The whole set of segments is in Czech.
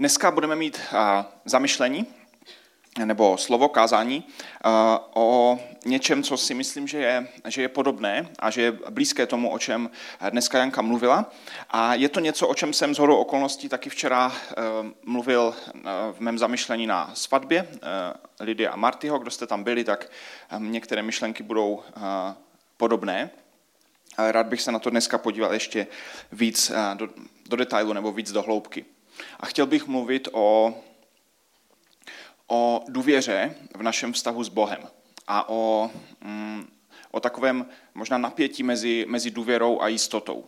Dneska budeme mít zamyšlení nebo slovo kázání o něčem, co si myslím, že je podobné a že je blízké tomu, o čem dneska Janka mluvila. A je to něco, o čem jsem shodou okolností taky včera mluvil v mém zamyšlení na svatbě Lidie a Martyho. Kdo jste tam byli, tak některé myšlenky budou podobné. Rád bych se na to dneska podíval ještě víc do detailu nebo víc do hloubky. A chtěl bych mluvit o důvěře v našem vztahu s Bohem a o takovém možná napětí mezi důvěrou a jistotou.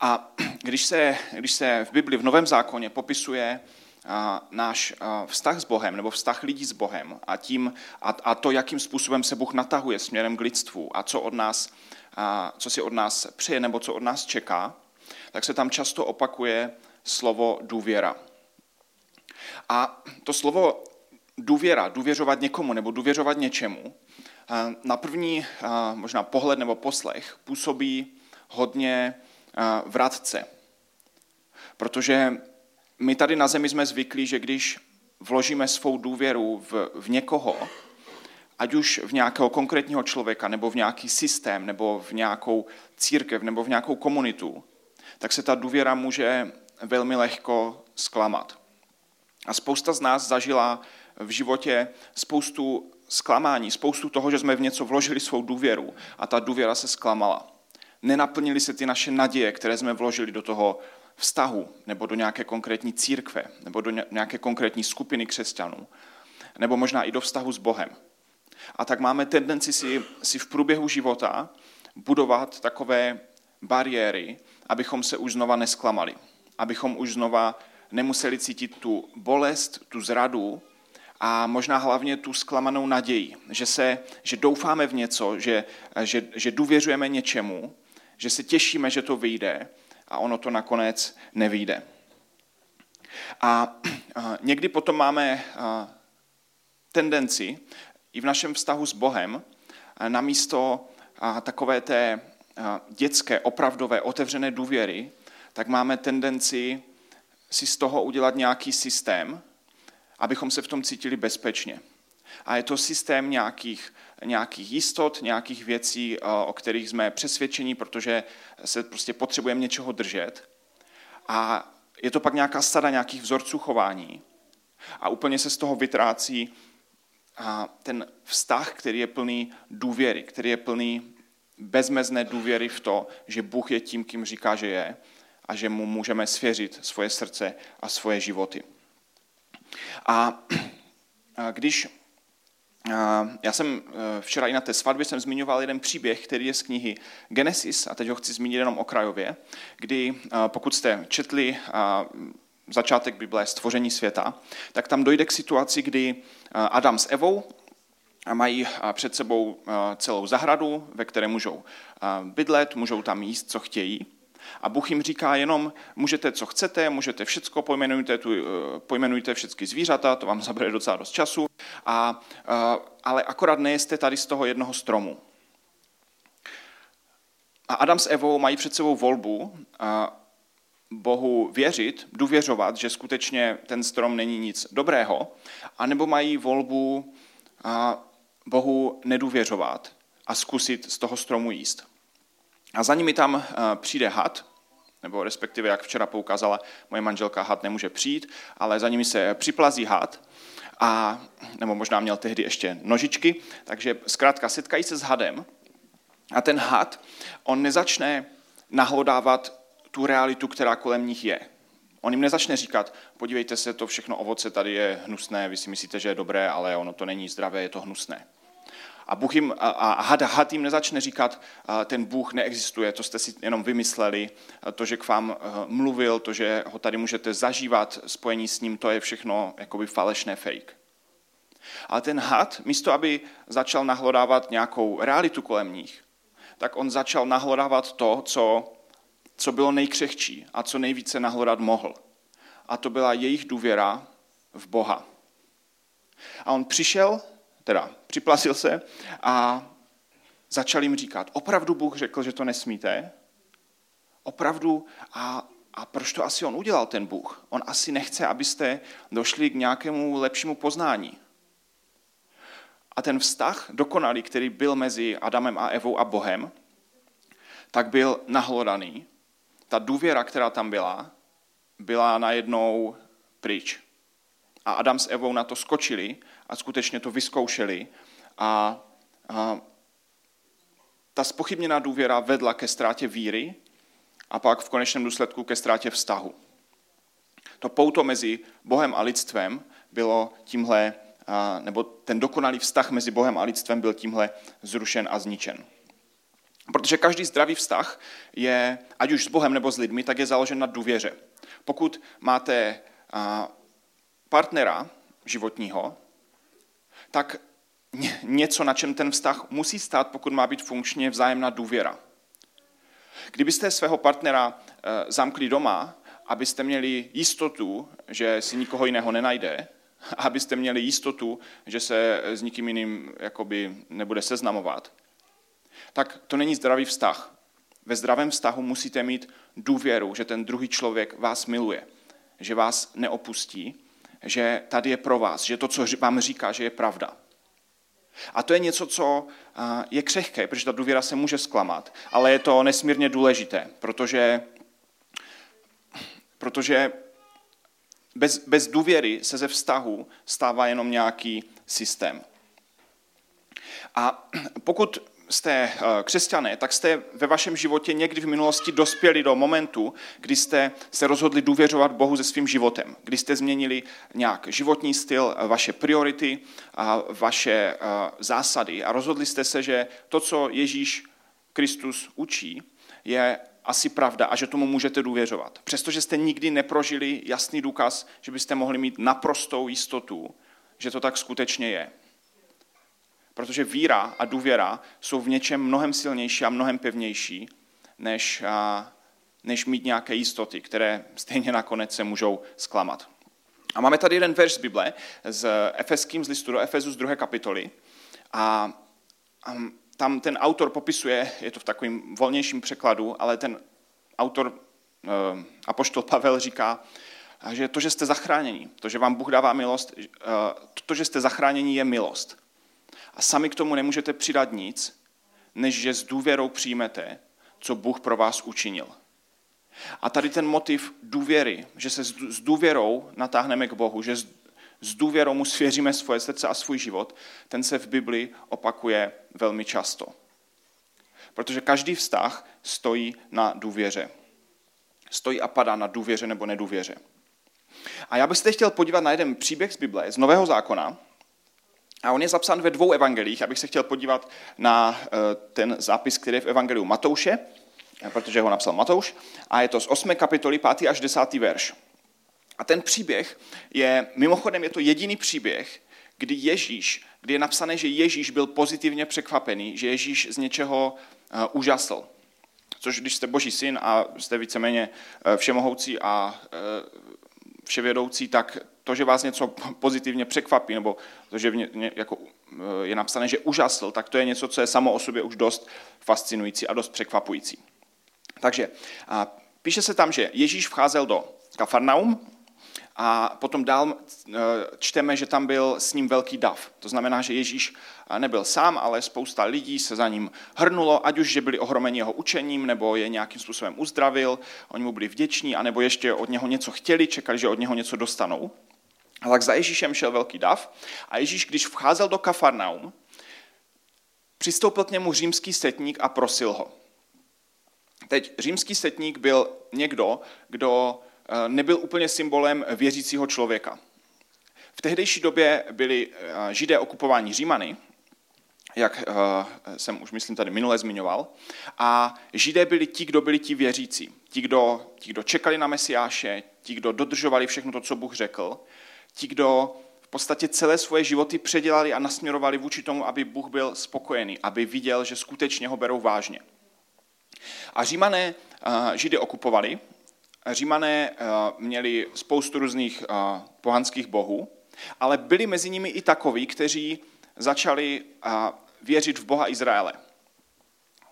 A když se v Bibli, v Novém zákoně popisuje náš vztah s Bohem nebo vztah lidí s Bohem a to, jakým způsobem se Bůh natahuje směrem k lidstvu a co si od nás přeje nebo co od nás čeká, tak se tam často opakuje slovo důvěra. A to slovo důvěra, důvěřovat někomu nebo důvěřovat něčemu, na první možná pohled nebo poslech působí hodně vratce. Protože my tady na zemi jsme zvyklí, že když vložíme svou důvěru v někoho, ať už v nějakého konkrétního člověka, nebo v nějaký systém, nebo v nějakou církev, nebo v nějakou komunitu, tak se ta důvěra může velmi lehko zklamat. A spousta z nás zažila v životě spoustu zklamání, spoustu toho, že jsme v něco vložili svou důvěru a ta důvěra se zklamala. Nenaplnily se ty naše naděje, které jsme vložili do toho vztahu, nebo do nějaké konkrétní církve, nebo do nějaké konkrétní skupiny křesťanů, nebo možná i do vztahu s Bohem. A tak máme tendenci si v průběhu života budovat takové bariéry, abychom se už znova nesklamali, abychom už znova nemuseli cítit tu bolest, tu zradu a možná hlavně tu zklamanou naději, že doufáme v něco, že důvěřujeme něčemu, že se těšíme, že to vyjde a ono to nakonec nevyjde. A někdy potom máme tendenci i v našem vztahu s Bohem namísto takové té dětské, opravdové, otevřené důvěry, tak máme tendenci si z toho udělat nějaký systém, abychom se v tom cítili bezpečně. A je to systém nějakých jistot, nějakých věcí, o kterých jsme přesvědčeni, protože se prostě potřebujeme něčeho držet. A je to pak nějaká sada nějakých vzorců chování. A úplně se z toho vytrácí ten vztah, který je plný důvěry, který je plný bezmezné důvěry v to, že Bůh je tím, kým říká, že je, a že mu můžeme svěřit svoje srdce a svoje životy. A když já jsem včera i na té svatbě jsem zmiňoval jeden příběh, který je z knihy Genesis, a teď ho chci zmínit jenom okrajově, kdy pokud jste četli začátek Bible, stvoření světa, tak tam dojde k situaci, kdy Adam s Evou mají před sebou celou zahradu, ve které můžou bydlet, můžou tam jíst, co chtějí. A Bůh jim říká jenom, můžete, co chcete, můžete všecko, pojmenujte všechny zvířata, to vám zabere docela dost času, ale akorát nejeste tady z toho jednoho stromu. A Adam s Evou mají před sebou volbu Bohu věřit, důvěřovat, že skutečně ten strom není nic dobrého, anebo mají volbu Bohu nedůvěřovat a zkusit z toho stromu jíst. A za nimi tam přijde had, nebo respektive, jak včera poukázala moje manželka, had nemůže přijít, ale za nimi se připlazí had, nebo možná měl tehdy ještě nožičky, takže zkrátka setkají se s hadem a ten had, on nezačne nahlodávat tu realitu, která kolem nich je. On jim nezačne říkat, podívejte se, to všechno ovoce tady je hnusné, vy si myslíte, že je dobré, ale ono to není zdravé, je to hnusné. A Bůh jim, had jim nezačne říkat, ten Bůh neexistuje, to jste si jenom vymysleli, to, že k vám mluvil, to, že ho tady můžete zažívat, spojení s ním, to je všechno jakoby falešné, fake. Ale ten had, místo aby začal nahlodávat nějakou realitu kolem nich, tak on začal nahlodávat to, co bylo nejkřehčí a co nejvíce nahlodat mohl. A to byla jejich důvěra v Boha. A on připlazil se a začal jim říkat, opravdu Bůh řekl, že to nesmíte, opravdu a A proč to asi on udělal, ten Bůh? On asi nechce, abyste došli k nějakému lepšímu poznání. A ten vztah dokonalý, který byl mezi Adamem a Evou a Bohem, tak byl nahlodaný. Ta důvěra, která tam byla, byla najednou pryč. A Adam s Evou na to skočili a skutečně to vyzkoušeli. A ta zpochybněná důvěra vedla ke ztrátě víry a pak v konečném důsledku ke ztrátě vztahu. To pouto mezi Bohem a lidstvem bylo tímhle, nebo ten dokonalý vztah mezi Bohem a lidstvem byl tímhle zrušen a zničen. Protože každý zdravý vztah je, ať už s Bohem nebo s lidmi, tak je založen na důvěře. Pokud máte partnera životního, tak něco, na čem ten vztah musí stát, pokud má být funkčně vzájemná důvěra. Kdybyste svého partnera zamkli doma, abyste měli jistotu, že si nikoho jiného nenajde, abyste měli jistotu, že se s nikým jiným jakoby nebude seznamovat, tak to není zdravý vztah. Ve zdravém vztahu musíte mít důvěru, že ten druhý člověk vás miluje, že vás neopustí, že tady je pro vás, že to, co vám říká, že je pravda. A to je něco, co je křehké, protože ta důvěra se může zklamat, ale je to nesmírně důležité, protože bez důvěry se ze vztahu stává jenom nějaký systém. A pokud jste křesťané, tak jste ve vašem životě někdy v minulosti dospěli do momentu, kdy jste se rozhodli důvěřovat Bohu se svým životem, kdy jste změnili nějak životní styl, vaše priority a vaše zásady a rozhodli jste se, že to, co Ježíš Kristus učí, je asi pravda a že tomu můžete důvěřovat. Přestože jste nikdy neprožili jasný důkaz, že byste mohli mít naprostou jistotu, že to tak skutečně je. Protože víra a důvěra jsou v něčem mnohem silnější a mnohem pevnější, než mít nějaké jistoty, které stejně nakonec se můžou zklamat. A máme tady jeden verš z Bible, z listu do Efezu z 2. kapitoly. A tam ten autor popisuje, je to v takovém volnějším překladu, ale ten autor, apoštol Pavel, říká, že to, že jste zachráněni, to, že vám Bůh dává milost, to, že jste zachráněni, je milost. A sami k tomu nemůžete přidat nic, než že s důvěrou přijmete, co Bůh pro vás učinil. A tady ten motiv důvěry, že se s důvěrou natáhneme k Bohu, že s důvěrou mu svěříme svoje srdce a svůj život, ten se v Biblii opakuje velmi často. Protože každý vztah stojí na důvěře. Stojí a padá na důvěře nebo nedůvěře. A já bych se chtěl podívat na jeden příběh z Bible, z Nového zákona, a on je zapsán ve 2 evangelích. Já bych se chtěl podívat na ten zápis, který je v evangeliu Matouše, protože ho napsal Matouš, a je to z 8. kapitoly 5. až 10. verš. A ten příběh je, mimochodem je to jediný příběh, kdy je napsané, že Ježíš byl pozitivně překvapený, že Ježíš z něčeho úžasl. Což když jste Boží syn a jste víceméně všemohoucí a vševědoucí, tak to, že vás něco pozitivně překvapí, nebo to, že jako je napsané, že úžasl, tak to je něco, co je samo o sobě už dost fascinující a dost překvapující. Takže píše se tam, že Ježíš vcházel do Kafarnaum a potom dál čteme, že tam byl s ním velký dav. To znamená, že Ježíš nebyl sám, ale spousta lidí se za ním hrnulo, ať už, že byli ohromeni jeho učením, nebo je nějakým způsobem uzdravil, oni mu byli vděční, anebo ještě od něho něco chtěli, čekali, že od něho něco dostanou. A tak za Ježíšem šel velký dav a Ježíš, když vcházel do Kafarnaum, přistoupil k němu římský setník a prosil ho. Teď římský setník byl někdo, kdo nebyl úplně symbolem věřícího člověka. V tehdejší době byli Židé okupováni Římany, jak jsem už myslím tady minule zmiňoval, a Židé byli ti, kdo byli ti věřící, ti, kdo čekali na Mesiáše, ti, kdo dodržovali všechno to, co Bůh řekl, ti, kdo v podstatě celé svoje životy předělali a nasměrovali vůči tomu, aby Bůh byl spokojený, aby viděl, že skutečně ho berou vážně. A Římané Židy okupovali, Římané měli spoustu různých pohanských bohů, ale byli mezi nimi i takoví, kteří začali věřit v Boha Izraele.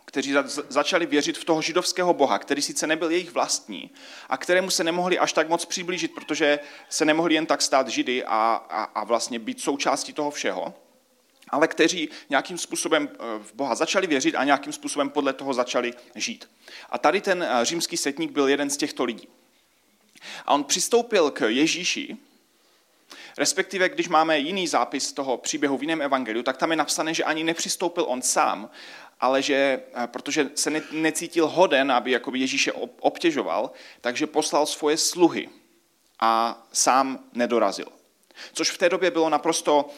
kteří začali věřit v toho židovského boha, který sice nebyl jejich vlastní a kterému se nemohli až tak moc přiblížit, protože se nemohli jen tak stát židy a vlastně být součástí toho všeho, ale kteří nějakým způsobem v Boha začali věřit a nějakým způsobem podle toho začali žít. A tady ten římský setník byl jeden z těchto lidí. A on přistoupil k Ježíši, respektive když máme jiný zápis toho příběhu v jiném evangeliu, tak tam je napsané, že ani nepřistoupil on sám, ale že, protože se necítil hoden, aby jakoby Ježíše obtěžoval, takže poslal svoje sluhy a sám nedorazil. Což v té době bylo naprosto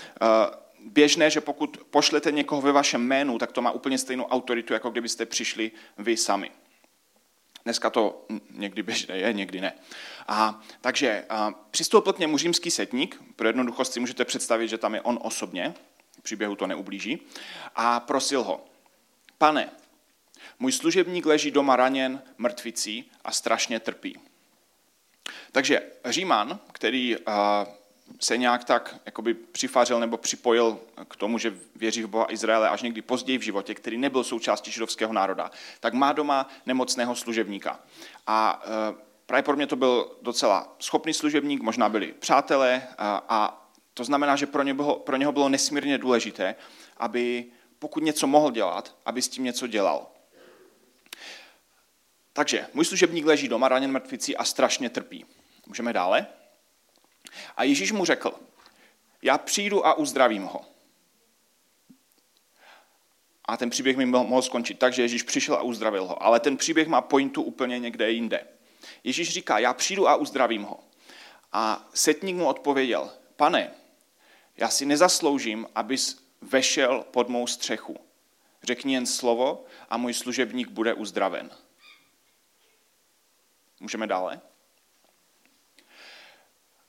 běžné, že pokud pošlete někoho ve vašem jménu, tak to má úplně stejnou autoritu, jako kdybyste přišli vy sami. Dneska to někdy běžné je, někdy ne. Takže přistoupil k němu římský setník, pro jednoduchost si můžete představit, že tam je on osobně, příběhu to neublíží, a prosil ho: Pane, můj služebník leží doma raněn mrtvicí a strašně trpí. Takže Říman, který se nějak tak jakoby přifařil nebo připojil k tomu, že věří v Boha Izraele až někdy později v životě, který nebyl součástí židovského národa, tak má doma nemocného služebníka. A pravděpodobně to byl docela schopný služebník, možná byli přátelé, a to znamená, že pro něho bylo nesmírně důležité, aby pokud něco mohl dělat, aby s tím něco dělal. Takže můj služebník leží doma raněn mrtvicí a strašně trpí. Můžeme dále? A Ježíš mu řekl: Já přijdu a uzdravím ho. A ten příběh mi mohl skončit tak, že Ježíš přišel a uzdravil ho. Ale ten příběh má pointu úplně někde jinde. Ježíš říká: Já přijdu a uzdravím ho. A setník mu odpověděl: Pane, já si nezasloužím, abys vešel pod mou střechu. Řekni jen slovo a můj služebník bude uzdraven. Můžeme dále?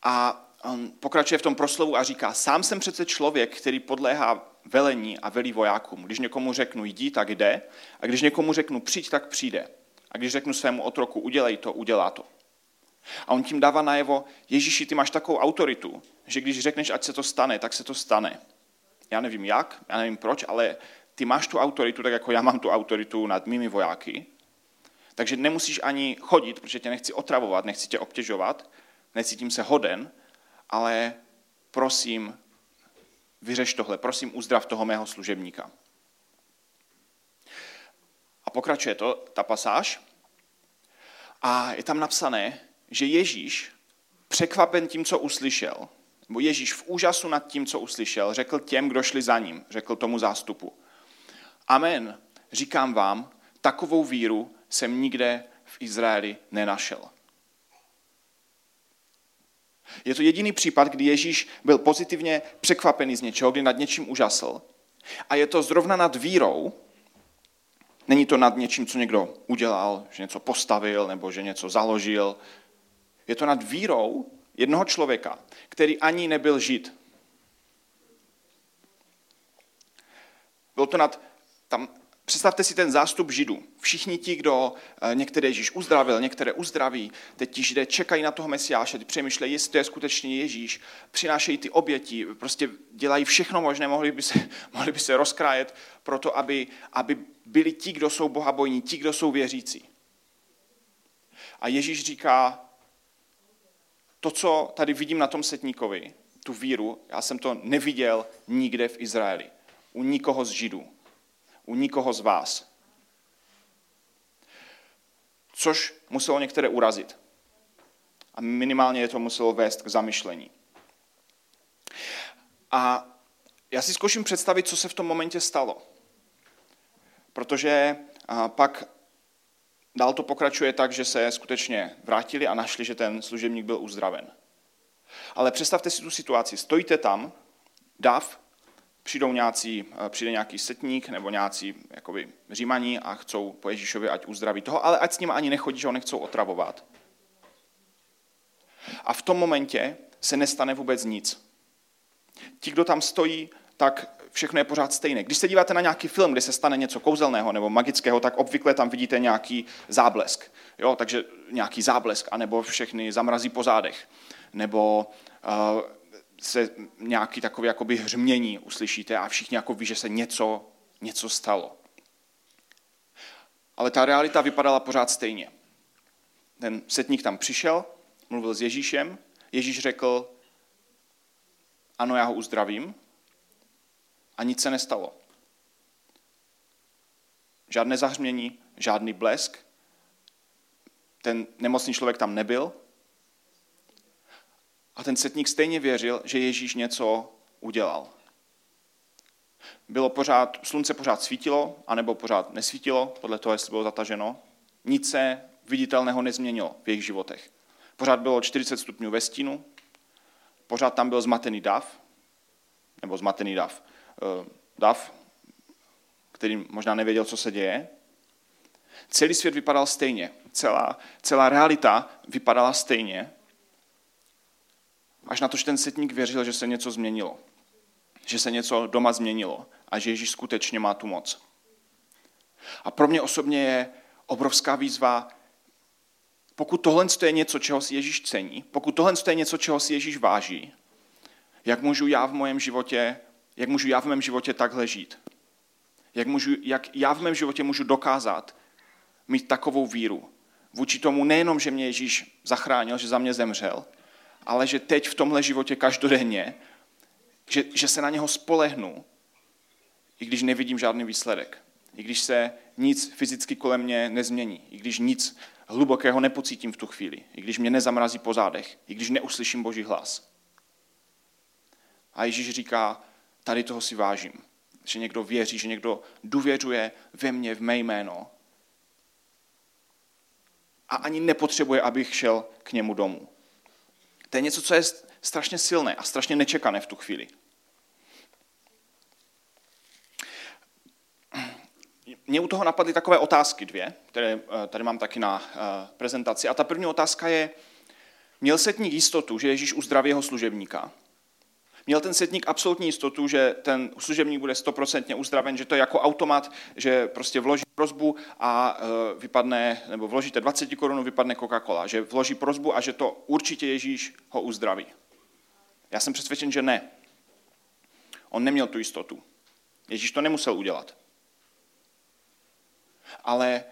A on pokračuje v tom proslovu a říká: Sám jsem přece člověk, který podléhá velení a velí vojákům. Když někomu řeknu jdi, tak jde. A když někomu řeknu přijď, tak přijde. A když řeknu svému otroku udělej to, udělá to. A on tím dává najevo: Ježíši, ty máš takovou autoritu, že když řekneš, ať se to stane, tak se to stane. Já nevím jak, já nevím proč, ale ty máš tu autoritu, tak jako já mám tu autoritu nad mými vojáky. Takže nemusíš ani chodit, protože tě nechci otravovat, nechci tě obtěžovat, necítím se hoden, ale prosím, vyřeš tohle, prosím, uzdrav toho mého služebníka. A pokračuje to, ta pasáž. A je tam napsané, že Ježíš, překvapen tím, co uslyšel, nebo Ježíš v úžasu nad tím, co uslyšel, řekl těm, kdo šli za ním, řekl tomu zástupu: Amen, říkám vám, takovou víru jsem nikde v Izraeli nenašel. Je to jediný případ, kdy Ježíš byl pozitivně překvapený z něčeho, kdy nad něčím úžasl. A je to zrovna nad vírou, není to nad něčím, co někdo udělal, že něco postavil nebo že něco založil. Je to nad vírou jednoho člověka, který ani nebyl žid. Bylo to nad... Představte si ten zástup židů. Všichni ti, kdo některé Ježíš uzdravil, některé uzdraví, teď ti židé čekají na toho Mesiáše, přemýšlejí, jestli to je skutečně Ježíš, přinášejí ty oběti, prostě dělají všechno možné, mohli by se rozkrájet proto, aby byli ti, kdo jsou bohabojní, ti, kdo jsou věřící. A Ježíš říká: to, co tady vidím na tom setníkovi, tu víru, já jsem to neviděl nikde v Izraeli, u nikoho z židů. U nikoho z vás. Což muselo některé urazit. A minimálně je to muselo vést k zamyšlení. A já si zkouším představit, co se v tom momentě stalo. Protože pak dál to pokračuje tak, že se skutečně vrátili a našli, že ten služebník byl uzdraven. Ale představte si tu situaci. Stojíte tam, dav, přijde nějaký setník nebo nějací jakoby Římaní a chcou po Ježíšovi, ať uzdraví toho, ale ať s ním ani nechodí, že ho nechcou otravovat. A v tom momentě se nestane vůbec nic. Ti, kdo tam stojí, tak všechno je pořád stejné. Když se díváte na nějaký film, kde se stane něco kouzelného nebo magického, tak obvykle tam vidíte nějaký záblesk. Jo, takže nějaký záblesk, anebo všechny zamrazí po zádech, nebo... se nějaký takový jakoby hřmění uslyšíte a všichni jako ví, že se něco stalo. ale ta realita vypadala pořád stejně. Ten setník tam přišel, mluvil s Ježíšem, Ježíš řekl, ano, já ho uzdravím, a nic se nestalo. Žádné zahřmění, žádný blesk, ten nemocný člověk tam nebyl a ten setník stejně věřil, že Ježíš něco udělal. Bylo pořád, slunce pořád svítilo, anebo pořád nesvítilo, podle toho, jestli bylo zataženo. Nic se viditelného nezměnilo v jejich životech. Pořád bylo 40 stupňů ve stínu, pořád tam byl zmatený dav, který možná nevěděl, co se děje. Celý svět vypadal stejně, celá realita vypadala stejně, až na to, že ten setník věřil, že se něco změnilo, že se něco doma změnilo a že Ježíš skutečně má tu moc. A pro mě osobně je obrovská výzva, pokud tohle je něco, čeho si Ježíš cení, pokud tohle je něco, čeho si Ježíš váží, jak můžu já v mém životě takhle žít? Jak já v mém životě můžu dokázat mít takovou víru vůči tomu nejenom, že mě Ježíš zachránil, že za mě zemřel, ale že teď v tomhle životě každodenně, že se na něho spolehnu, i když nevidím žádný výsledek, i když se nic fyzicky kolem mě nezmění, i když nic hlubokého nepocítím v tu chvíli, i když mě nezamrazí po zádech, i když neuslyším Boží hlas. A Ježíš říká, tady toho si vážím, že někdo věří, že někdo důvěřuje ve mě, v mé jméno a ani nepotřebuje, abych šel k němu domů. To je něco, co je strašně silné a strašně nečekané v tu chvíli. Mě u toho napadly takové otázky dvě, které tady mám taky na prezentaci. A ta první otázka je, měl setník jistotu, že Ježíš uzdraví jeho služebníka? Měl ten setník absolutní jistotu, že ten služebník bude 100% uzdraven, že to je jako automat, že prostě vloží prosbu a vypadne, nebo vložíte 20 korun, vypadne Coca-Cola, že vloží prosbu a že to určitě Ježíš ho uzdraví. Já jsem přesvědčen, že ne. On neměl tu jistotu. Ježíš to nemusel udělat. Ale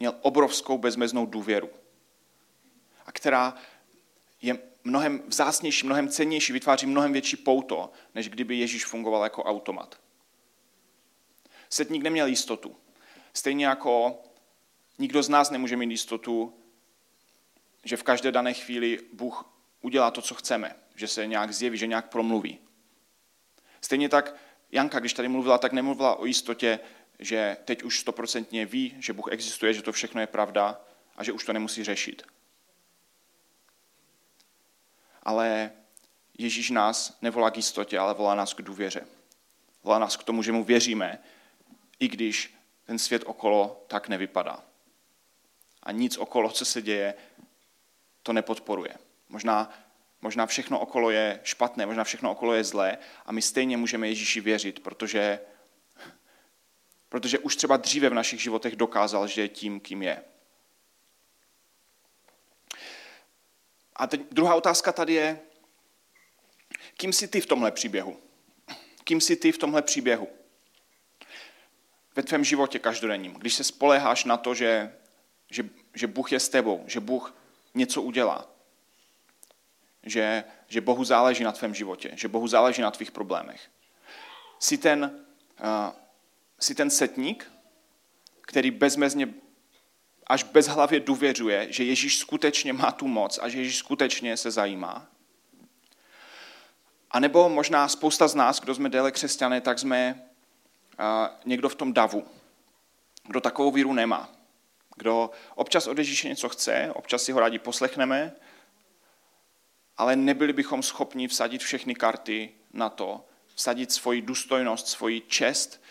měl obrovskou bezmeznou důvěru, a která je mnohem vzácnější, mnohem cennější, vytváří mnohem větší pouto, než kdyby Ježíš fungoval jako automat. Setník neměl jistotu. Stejně jako nikdo z nás nemůže mít jistotu, že v každé dané chvíli Bůh udělá to, co chceme, že se nějak zjeví, že nějak promluví. Stejně tak Janka, když tady mluvila, tak nemluvila o jistotě, že teď už 100% ví, že Bůh existuje, že to všechno je pravda a že už to nemusí řešit. Ale Ježíš nás nevolá k jistotě, ale volá nás k důvěře. Volá nás k tomu, že mu věříme, i když ten svět okolo tak nevypadá. A nic okolo, co se děje, to nepodporuje. Možná všechno okolo je špatné, možná všechno okolo je zlé a my stejně můžeme Ježíši věřit, protože už třeba dříve v našich životech dokázal, že je tím, kým je. A teď druhá otázka tady je, kým jsi ty v tomhle příběhu? Kým jsi ty v tomhle příběhu? Ve tvém životě každodenním, když se spoléháš na to, že Bůh je s tebou, že Bůh něco udělá, že Bohu záleží na tvém životě, že Bohu záleží na tvých problémech. Jsi ten setník, který bezmezně až bezhlavě důvěřuje, že Ježíš skutečně má tu moc a že Ježíš skutečně se zajímá. A nebo možná spousta z nás, kdo jsme déle křesťané, tak jsme někdo v tom davu, kdo takovou víru nemá, kdo občas od Ježíše něco chce, občas si ho rádi poslechneme, ale nebyli bychom schopni vsadit všechny karty na to, vsadit svoji důstojnost, svoji čest,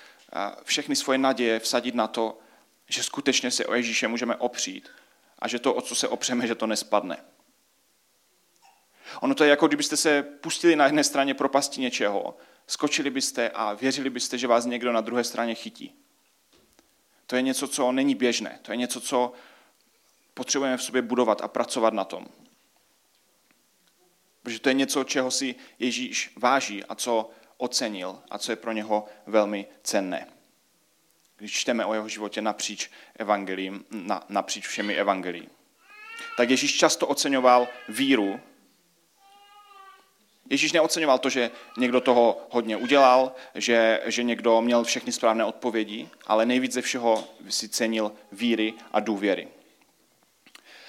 všechny svoje naděje vsadit na to, že skutečně se o Ježíše můžeme opřít a že to, o co se opřeme, že to nespadne. Ono to je jako, kdybyste se pustili na jedné straně propasti něčeho, skočili byste a věřili byste, že vás někdo na druhé straně chytí. To je něco, co není běžné, to je něco, co potřebujeme v sobě budovat a pracovat na tom. Protože to je něco, čeho si Ježíš váží a co ocenil a co je pro něho velmi cenné. když čteme o jeho životě napříč všemi evangelií. Tak Ježíš často oceňoval víru. Ježíš neoceňoval to, že někdo toho hodně udělal, že někdo měl všechny správné odpovědi, ale nejvíc ze všeho si cenil víry a důvěry.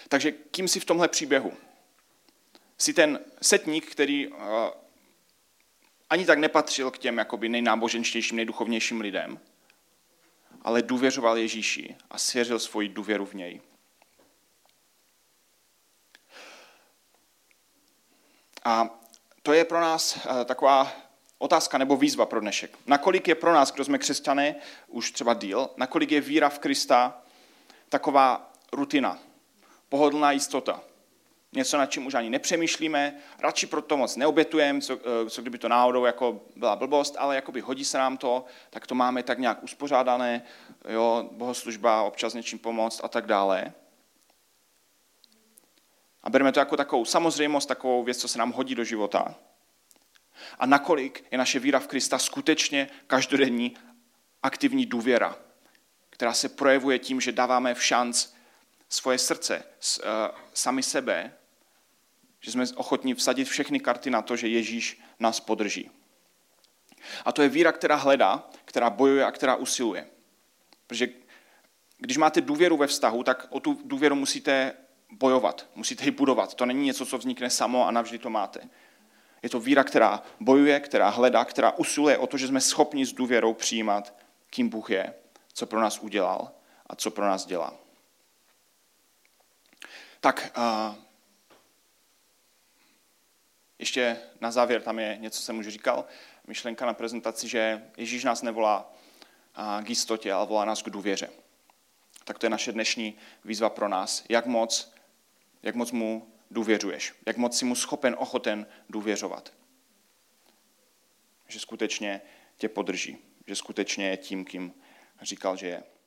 Takže kým jsi v tomhle příběhu? Jsi ten setník, který ani tak nepatřil k těm jakoby nejnáboženštějším, nejduchovnějším lidem, ale důvěřoval Ježíši a svěřil svoji důvěru v něj. A to je pro nás taková otázka nebo výzva pro dnešek. Nakolik je pro nás, kdo jsme křesťané, už třeba díl, nakolik je víra v Krista taková rutina, pohodlná jistota, něco, nad čím už ani nepřemýšlíme, radši proto moc neobětujeme, co kdyby to náhodou jako byla blbost, ale jakoby hodí se nám to, tak to máme tak nějak uspořádané, jo, bohoslužba, občas něčím pomoct a tak dále. A bereme to jako takovou samozřejmost, takovou věc, co se nám hodí do života. A nakolik je naše víra v Krista skutečně každodenní aktivní důvěra, která se projevuje tím, že dáváme v šanc svoje srdce, sami sebe, že jsme ochotní vsadit všechny karty na to, že Ježíš nás podrží. A to je víra, která hledá, která bojuje a která usiluje. Protože když máte důvěru ve vztahu, tak o tu důvěru musíte bojovat, musíte ji budovat. To není něco, co vznikne samo a navždy to máte. Je to víra, která bojuje, která hledá, která usiluje o to, že jsme schopni s důvěrou přijímat, kým Bůh je, co pro nás udělal a co pro nás dělá. Tak, ještě na závěr, tam je něco, jsem už říkal, myšlenka na prezentaci, že Ježíš nás nevolá k jistotě, ale volá nás k důvěře. Tak to je naše dnešní výzva pro nás. Jak moc mu důvěřuješ? Jak moc jsi mu schopen, ochoten důvěřovat? Že skutečně tě podrží. Že skutečně je tím, kým říkal, že je.